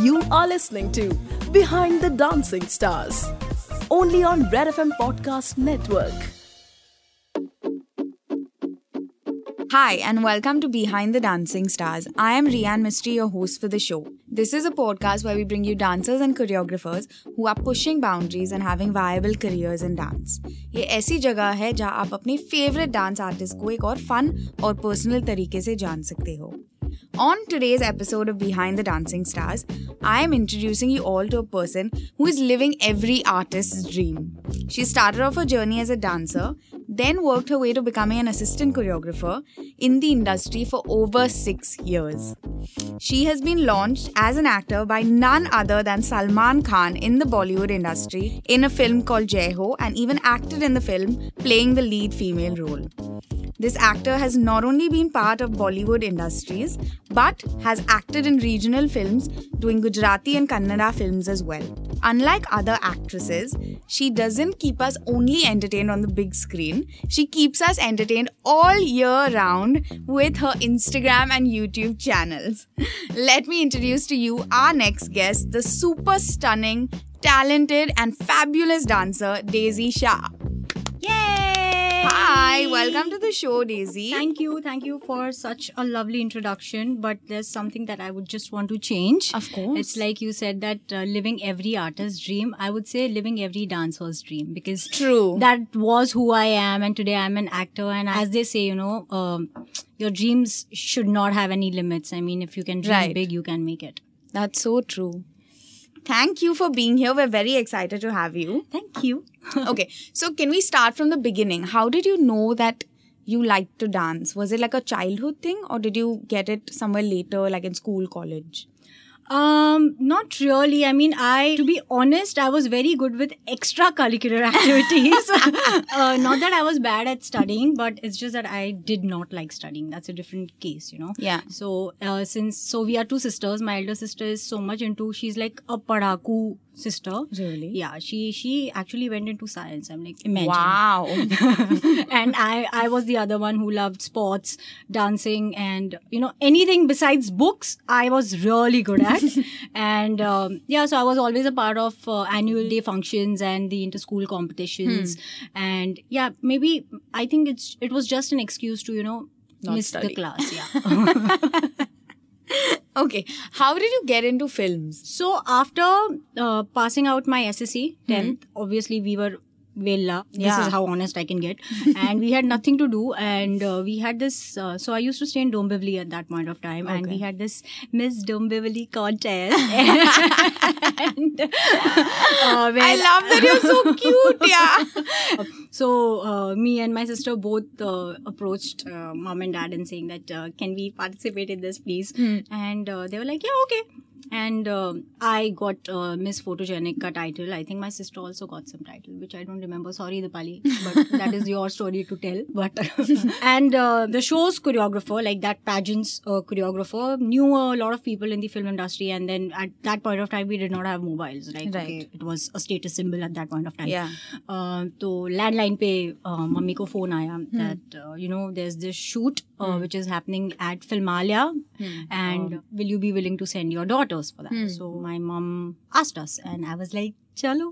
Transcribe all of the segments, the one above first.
You are listening to Behind the Dancing Stars, only on Red FM Podcast Network. Hi and welcome to Behind the Dancing Stars. I am Rian Mistry, your host for the show. This is a podcast where we bring you dancers and choreographers who are pushing boundaries and having viable careers in dance. ये ऐसी जगह है जहाँ आप अपने favourite dance artist को एक और फन और पर्सनल तरीके से जान सकते हो. On today's episode of Behind the Dancing Stars, I am introducing you all to a person who is living every artist's dream. She started off her journey as a dancer, then worked her way to becoming an assistant choreographer in the industry for over 6 years. She has been launched as an actor by none other than Salman Khan in the Bollywood industry in a film called Jai Ho, and even acted in the film playing the lead female role. This actor has not only been part of Bollywood industries, but has acted in regional films, doing Gujarati and Kannada films as well. Unlike other actresses, she doesn't keep us only entertained on the big screen. She keeps us entertained all year round with her Instagram and YouTube channels. Let me introduce to you our next guest, the super stunning, talented and fabulous dancer, Daisy Shah. Hi, welcome to the show, Daisy. Thank you for such a lovely introduction. But there's something that I would just want to change. Of course. It's like you said that living every artist's dream. I would say living every dancer's dream, because true, that was who I am, and today I'm an actor. And as they say, you know, your dreams should not have any limits. I mean, if you can dream big, you can make it. That's so true. Thank you for being here. We're very excited to have you. Thank you. Okay, so can we start from the beginning? How did you know that you liked to dance? Was it like a childhood thing, or did you get it somewhere later, like in school, college? Not really. I mean, to be honest, I was very good with extracurricular activities. Not that I was bad at studying, but it's just that I did not like studying. That's a different case, you know. Yeah. So, since we are two sisters, my elder sister is so much into, she's like a padhaku sister. Really? Yeah. She actually went into science. I'm like, imagine. Wow. And I was the other one who loved sports, dancing, and, you know, anything besides books, I was really good at. And so I was always a part of annual day functions and the inter-school competitions. And yeah, maybe I think it was just an excuse to, you know, not miss study. The class. Yeah. Okay, how did you get into films? So after passing out my SSC 10th, obviously we were Vella. This is how honest I can get. And we had nothing to do, and we had this. So I used to stay in Dombivli at that point of time, and we had this Miss Dombivli contest. And, I love that you're so cute, yeah. So me and my sister both approached mom and dad and saying that can we participate in this, please? And they were like, yeah, okay. And I got Miss Photogenic ka title. I think my sister also got some title, which I don't remember. Sorry, Dipali, but that is your story to tell. But and the show's choreographer, like that pageant's choreographer, knew a lot of people in the film industry. And then at that point of time, we did not have mobiles, right? Okay, it was a status symbol at that point of time. Yeah. So landline pe mummy ko phone aaya that you know, there's this shoot which is happening at Filmalia, and will you be willing to send your daughter for that? So my mom asked us, and I was like, chalo,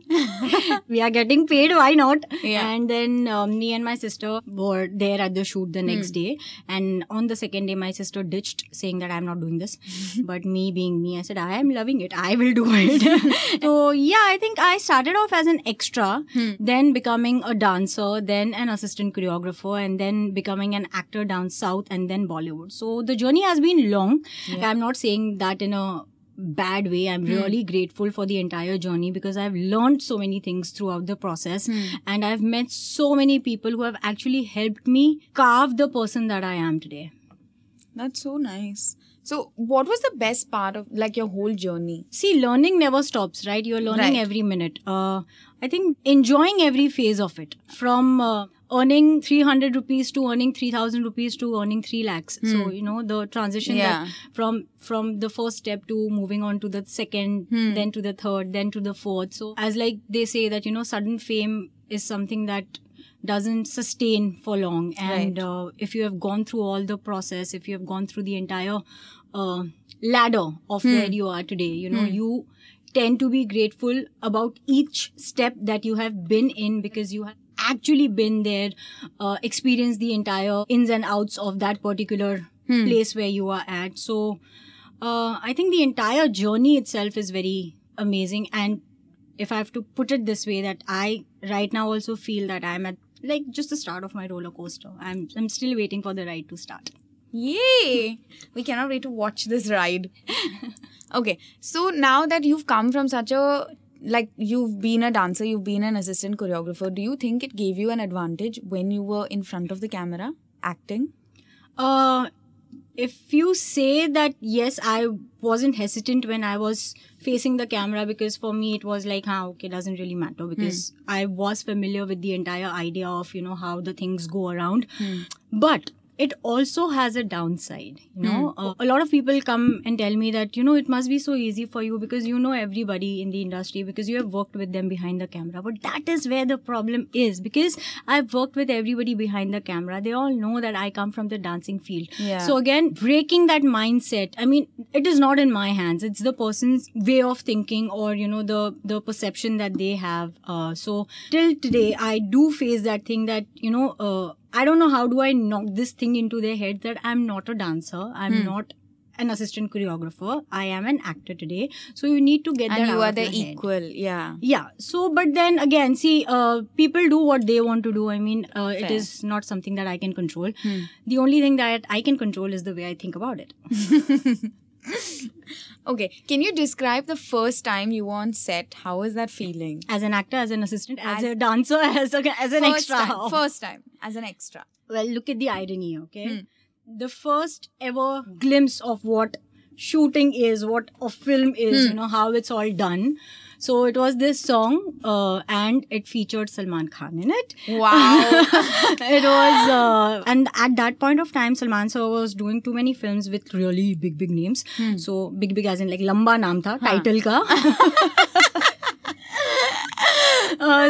we are getting paid, why not? Yeah. And then me and my sister were there at the shoot the next day, and on the second day my sister ditched, saying that I'm not doing this. But me being me, I said, I am loving it, I will do it. So yeah, I think I started off as an extra, then becoming a dancer, then an assistant choreographer, and then becoming an actor down south, and then Bollywood. So the journey has been long. I'm not saying that in a bad way. I'm really grateful for the entire journey, because I've learned so many things throughout the process, and I've met so many people who have actually helped me carve the person that I am today. That's so nice. So what was the best part of like your whole journey? See, learning never stops, right? You're learning every minute. I think enjoying every phase of it, from earning 300 rupees to earning 3,000 rupees to earning 3 lakhs. So, you know, the transition that from the first step to moving on to the second, then to the third, then to the fourth. So, as like they say that, you know, sudden fame is something that doesn't sustain for long. And if you have gone through all the process, if you have gone through the entire ladder of where you are today, you know, you tend to be grateful about each step that you have been in, because you have actually been there, experienced the entire ins and outs of that particular place where you are at. So I think the entire journey itself is very amazing. And if I have to put it this way, that I right now also feel that I'm at like just the start of my roller coaster. I'm still waiting for the ride to start. Yay! We cannot wait to watch this ride. Okay, so now that you've come from such a, like, you've been a dancer, you've been an assistant choreographer, do you think it gave you an advantage when you were in front of the camera acting? If you say that, yes, I wasn't hesitant when I was facing the camera, because for me it was like, okay, doesn't really matter, because I was familiar with the entire idea of, you know, how the things go around. But it also has a downside, you know. A lot of people come and tell me that, you know, it must be so easy for you because you know everybody in the industry because you have worked with them behind the camera. But that is where the problem is, because I've worked with everybody behind the camera. They all know that I come from the dancing field. Yeah. So again, breaking that mindset, I mean, it is not in my hands. It's the person's way of thinking or, you know, the perception that they have. So till today, I do face that thing that, you know, I don't know how do I knock this thing into their head that I'm not a dancer. I'm not an assistant choreographer. I am an actor today. So you need to get that out of your head. And you are the equal. Yeah. Yeah. So, but then again, see, people do what they want to do. I mean, it is not something that I can control. The only thing that I can control is the way I think about it. Okay. Can you describe the first time you were on set? How was that feeling? As an actor, as an assistant, as a dancer, as an extra. First time. As an extra. Well, look at the irony, okay? The first ever glimpse of what shooting is, what a film is, you know, how it's all done. So it was this song and it featured Salman Khan in it. Wow. It was, and at that point of time, Salman sir was doing too many films with really big, big names. So big, big as in like lamba naam tha, title ka.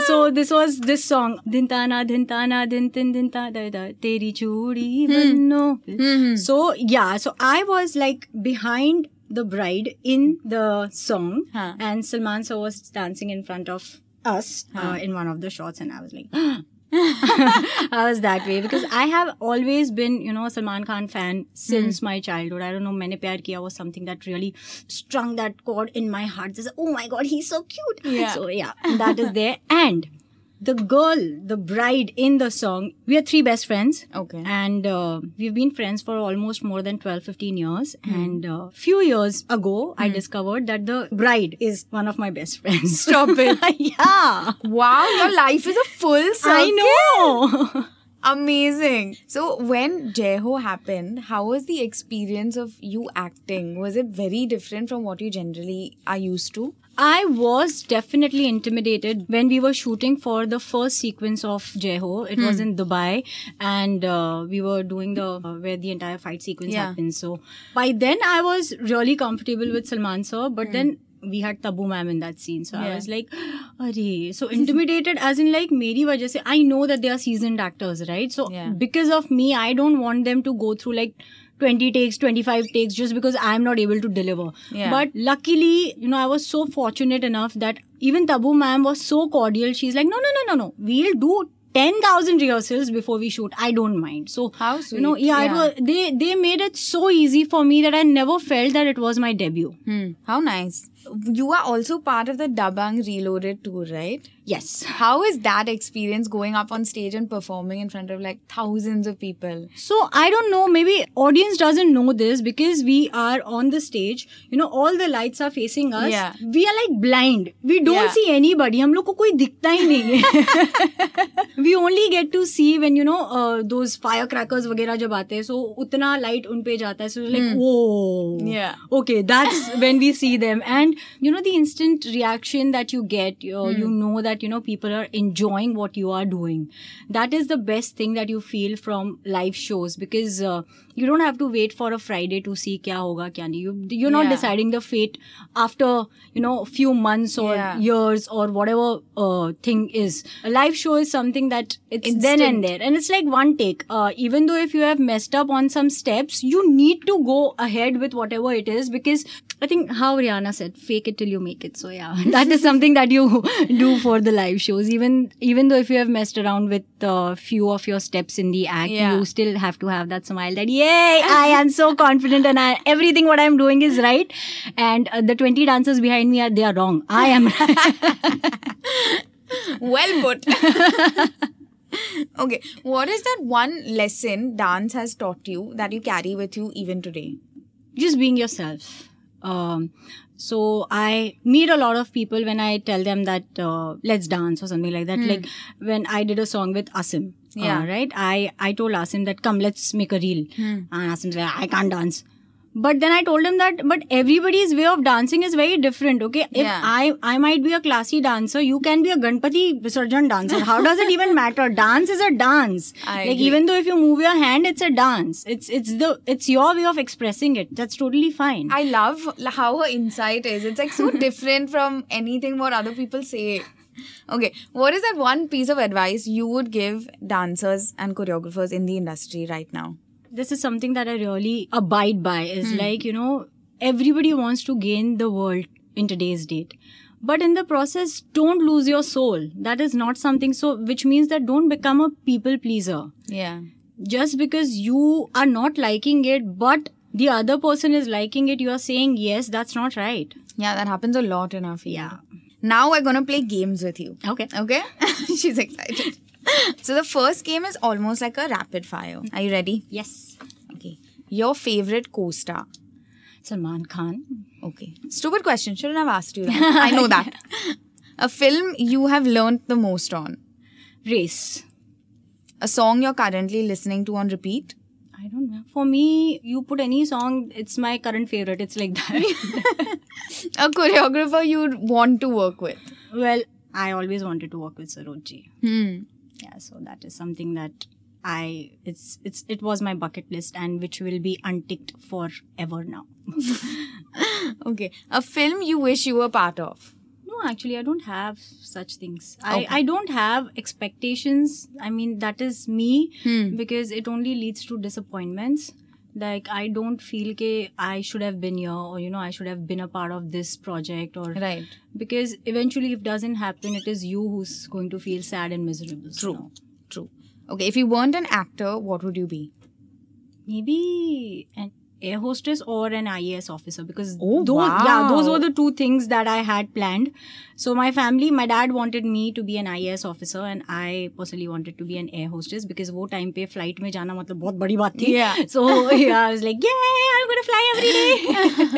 So this was this song. Dintana, dintana, dintin, dintana, da, teri churi banno. So yeah, so I was like behind the bride in the song, and Salman sir was dancing in front of us in one of the shots, and I was like, I was that way because I have always been, you know, a Salman Khan fan since my childhood. I don't know, Maine Pyar Kiya was something that really strung that chord in my heart. Just, oh my God, he's so cute. Yeah. So yeah, that is there. And the girl, the bride in the song, we are three best friends. Okay. And we've been friends for almost more than 12-15 years. And a few years ago, I discovered that the bride is one of my best friends. Stop it. Yeah. Wow, your life is a full circle. I know. Amazing. So when Jai Ho happened, how was the experience of you acting? Was it very different from what you generally are used to? I was definitely intimidated when we were shooting for the first sequence of Jai Ho. It was in Dubai, and we were doing the where the entire fight sequence happens. So by then I was really comfortable with Salman sir, but then we had Tabu ma'am in that scene. So I was like, arey. So intimidated as in like, meri wajah se, I know that they are seasoned actors, right? So because of me, I don't want them to go through like 20 takes, 25 takes just because I'm not able to deliver. But luckily, you know, I was so fortunate enough that even Tabu ma'am was so cordial. She's like, no. We'll do 10,000 rehearsals before we shoot. I don't mind. So, how sweet. You know, it was, they made it so easy for me that I never felt that it was my debut. How nice. You are also part of the Dabang Reloaded tour, right? Yes. How is that experience going up on stage and performing in front of like thousands of people? So, I don't know, maybe audience doesn't know this because we are on the stage. You know, all the lights are facing us. Yeah. We are like blind. We don't see anybody. Hum log ko koi dikhta hi nahi hai. We only get to see when, you know, those firecrackers वगैरह जब आते हैं. So, utna light un pe jata hai. So, like, oh. Yeah. Okay, that's when we see them. And you know, the instant reaction that you get, you know that, you know, people are enjoying what you are doing. That is the best thing that you feel from live shows because you don't have to wait for a Friday to see क्या होगा क्या नहीं. You're not deciding the fate after few months or years or whatever thing is. A live show is something that it's instant. Then and there, and it's like one take. Even though if you have messed up on some steps, you need to go ahead with whatever it is, because I think how Rihanna said, fake it till you make it. So yeah, that is something that you do for the live shows. Even though if you have messed around with few of your steps in the act, you still have to have that smile that yay, I am so confident and everything what I am doing is right. And the 20 dancers behind me, they are wrong. I am right. Well put. Okay, what is that one lesson dance has taught you that you carry with you even today? Just being yourself. So I meet a lot of people when I tell them that let's dance or something like that. Like when I did a song with Asim, right? I told Asim that come, let's make a reel. And Asim said, I can't dance. But then I told him that, but everybody's way of dancing is very different, okay? If I might be a classy dancer, you can be a Ganpati Visarjan dancer. How does it even matter? Dance is a dance. I agree. Even though if you move your hand, it's a dance. It's your way of expressing it. That's totally fine. I love how her insight is. It's like so different from anything what other people say. Okay, what is that one piece of advice you would give dancers and choreographers in the industry right now? This is something that I really abide by is like, everybody wants to gain the world in today's date. But in the process, don't lose your soul. That is not something. So, which means that don't become a people pleaser. Yeah. Just because you are not liking it, but the other person is liking it, you are saying, yes, that's not right. Yeah, that happens a lot in our field. Yeah. Now we're going to play games with you. Okay. Okay. She's excited. So the first game is almost like a rapid fire. Are you ready? Yes. Okay. Your favorite co-star? Salman Khan. Okay. Stupid question. Shouldn't have asked you that. I know that. A film you have learned the most on? Race. A song you're currently listening to on repeat? I don't know. For me, you put any song, it's my current favorite. It's like that. A choreographer you want to work with? Well, I always wanted to work with Sarojji. Yeah, so that is something that it was my bucket list and which will be unticked forever now. Okay. A film you wish you were part of? No, actually, I don't have such things. Okay. I don't have expectations. I mean, that is me because it only leads to disappointments. Like, I don't feel that I should have been here or, I should have been a part of this project. Or right. Because eventually, if it doesn't happen, it is you who's going to feel sad and miserable. True. No. True. Okay, if you weren't an actor, what would you be? Maybe an air hostess or an IAS officer. Because those were the two things that I had planned. So, my dad wanted me to be an IAS officer and I personally wanted to be an air hostess because wo time pe flight mein jana matlab bahut badi baat thi. Yeah. So, I was like, yay, I'm going to fly every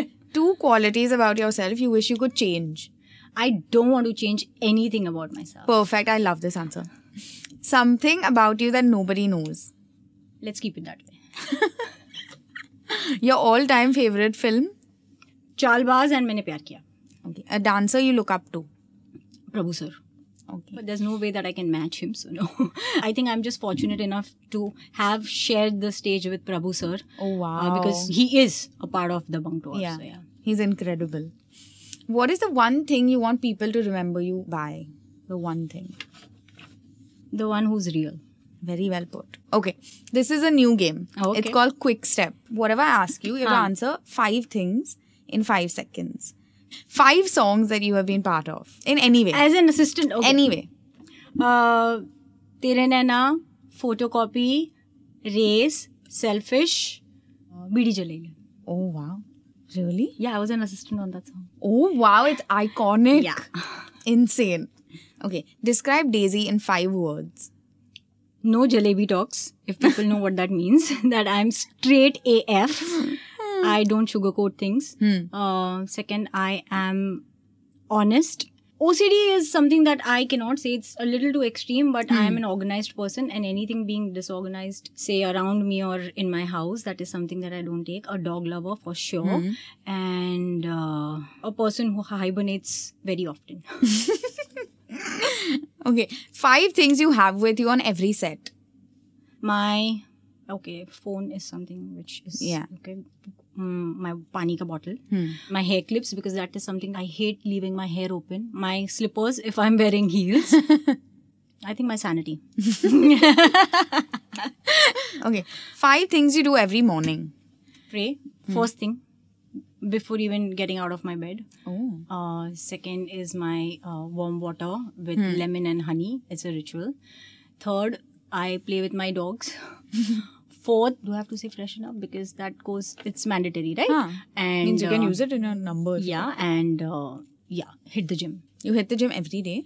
day. Two qualities about yourself you wish you could change? I don't want to change anything about myself. Perfect. I love this answer. Something about you that nobody knows? Let's keep it that way. Your all-time favorite film? Chalbaz and Maine Pyar Kiya. Okay. A dancer you look up to? Prabhu sir. Okay. But there's no way that I can match him, so no. I think I'm just fortunate enough to have shared the stage with Prabhu sir. Oh, wow. Because he is a part of the Dabang tour. Yeah. So, yeah. He's incredible. What is the one thing you want people to remember you by? The one thing. The one who's real. Very well put. Okay. This is a new game. Okay. It's called Quick Step. Whatever I ask you, you have to answer 5 things in 5 seconds. 5 songs that you have been part of. In any way. As an assistant. Okay. Anyway. Tere Naina, Photocopy, Race, Selfish, Bidi Jaleegi. Oh, wow. Really? Yeah, I was an assistant on that song. Oh, wow. It's iconic. Yeah. Insane. Okay. Describe Daisy in 5 words. No jalebi talks, if people know what that means. That I'm straight AF. I don't sugarcoat things. Second, I am honest. OCD is something that I cannot say. It's a little too extreme, but I am an organized person. And anything being disorganized, say around me or in my house, that is something that I don't take. A dog lover for sure. And a person who hibernates very often. Okay, 5 things you have with you on every set. My okay, phone is something which is, yeah, okay, my pani ka bottle, my hair clips, because that is something I hate leaving my hair open, my slippers if I'm wearing heels, I think my sanity. Okay, 5 things you do every morning. Pray, first thing, before even getting out of my bed. Oh. Second is my warm water with lemon and honey. It's a ritual. Third, I play with my dogs. Fourth, do I have to say freshen up? Because that goes, it's mandatory, right? Huh. And means you can use it in your numbers. Yeah, and hit the gym. You hit the gym every day?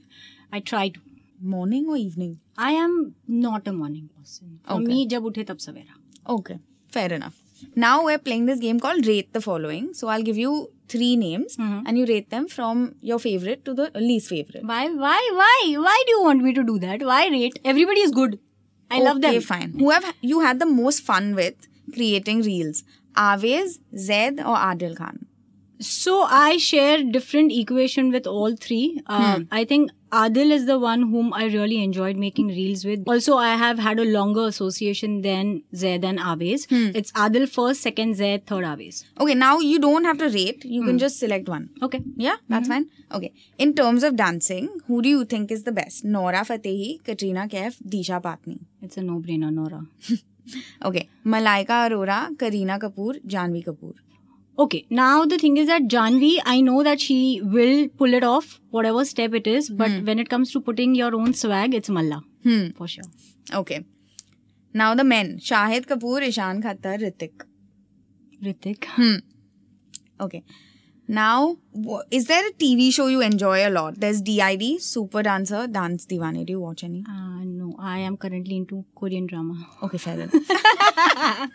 I try to. Morning or evening? I am not a morning person. For me, jab uthe tab savera. Okay, fair enough. Now we're playing this game called Rate the Following. So I'll give you 3 names and you rate them from your favorite to the least favorite. Why do you want me to do that? Why rate? Everybody is good. I love them. Okay, fine. Who have you had the most fun with creating reels? Avez, Zaid or Adil Khan? So I share different equation with all 3. I think Adil is the one whom I really enjoyed making reels with. Also, I have had a longer association than Zaid and Aves. It's Adil first, second Zaid, third Aves. Okay, now you don't have to rate. You can just select one. Okay. Yeah, that's fine. Okay. In terms of dancing, who do you think is the best? Nora Fatehi, Katrina Kaif, Disha Patani. It's a no-brainer, Nora. Okay. Malaika Arora, Kareena Kapoor, Janvi Kapoor. Okay, now the thing is that Janvi, I know that she will pull it off, whatever step it is. But when it comes to putting your own swag, it's Malla. For sure. Okay. Now the men. Shahid Kapoor, Ishaan Khattar, Hrithik. Hrithik. Okay. Now, is there a TV show you enjoy a lot? There's DID, Super Dancer, Dance Diwani. Do you watch any? No, I am currently into Korean drama. Okay, fair enough.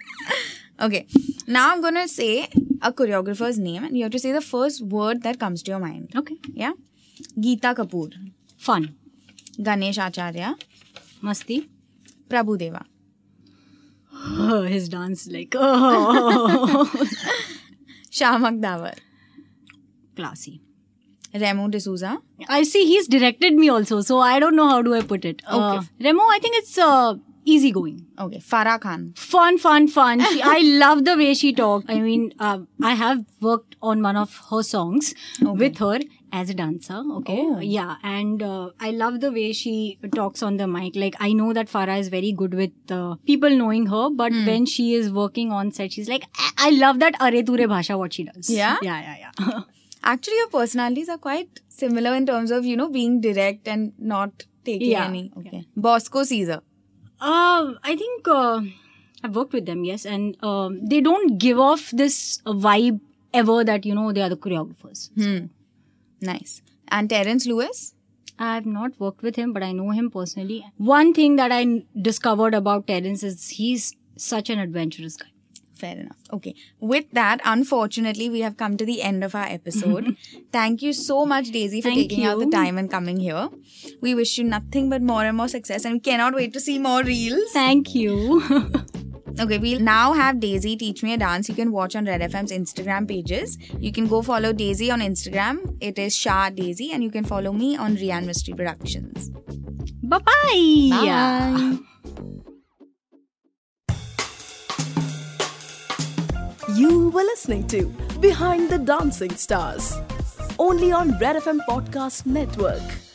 Okay, now I'm going to say a choreographer's name and you have to say the first word that comes to your mind. Okay. Yeah. Geeta Kapoor. Fun. Ganesh Acharya. Masti. Prabhu Deva. Oh, his dance, like, oh. Shamak Davar. Classy. Remo D'Souza. I see he's directed me also, so I don't know how do I put it. Okay. Remo, I think it's... easygoing. Okay. Farah Khan. Fun. I love the way she talked. I mean, I have worked on one of her songs with her as a dancer. Okay. Oh. Yeah. And I love the way she talks on the mic. Like, I know that Farah is very good with people knowing her, but when she is working on set, she's like, I love that Are Ture Bhasha, what she does. Yeah? Yeah. Actually, your personalities are quite similar in terms of, being direct and not taking any. Okay. Yeah. Bosco Caesar. I think I've worked with them, yes. And they don't give off this vibe ever that, they are the choreographers. So. Nice. And Terence Lewis? I've not worked with him, but I know him personally. One thing that I discovered about Terence is he's such an adventurous guy. Fair enough. Okay. With that, unfortunately, we have come to the end of our episode. Thank you so much, Daisy, for taking out the time and coming here. We wish you nothing but more and more success and we cannot wait to see more reels. Thank you. Okay, we'll now have Daisy teach me a dance. You can watch on Red FM's Instagram pages. You can go follow Daisy on Instagram. It is Shah Daisy, and you can follow me on Rian Mystery Productions. Bye-bye. Bye. You were listening to Behind the Dancing Stars, only on Red FM Podcast Network.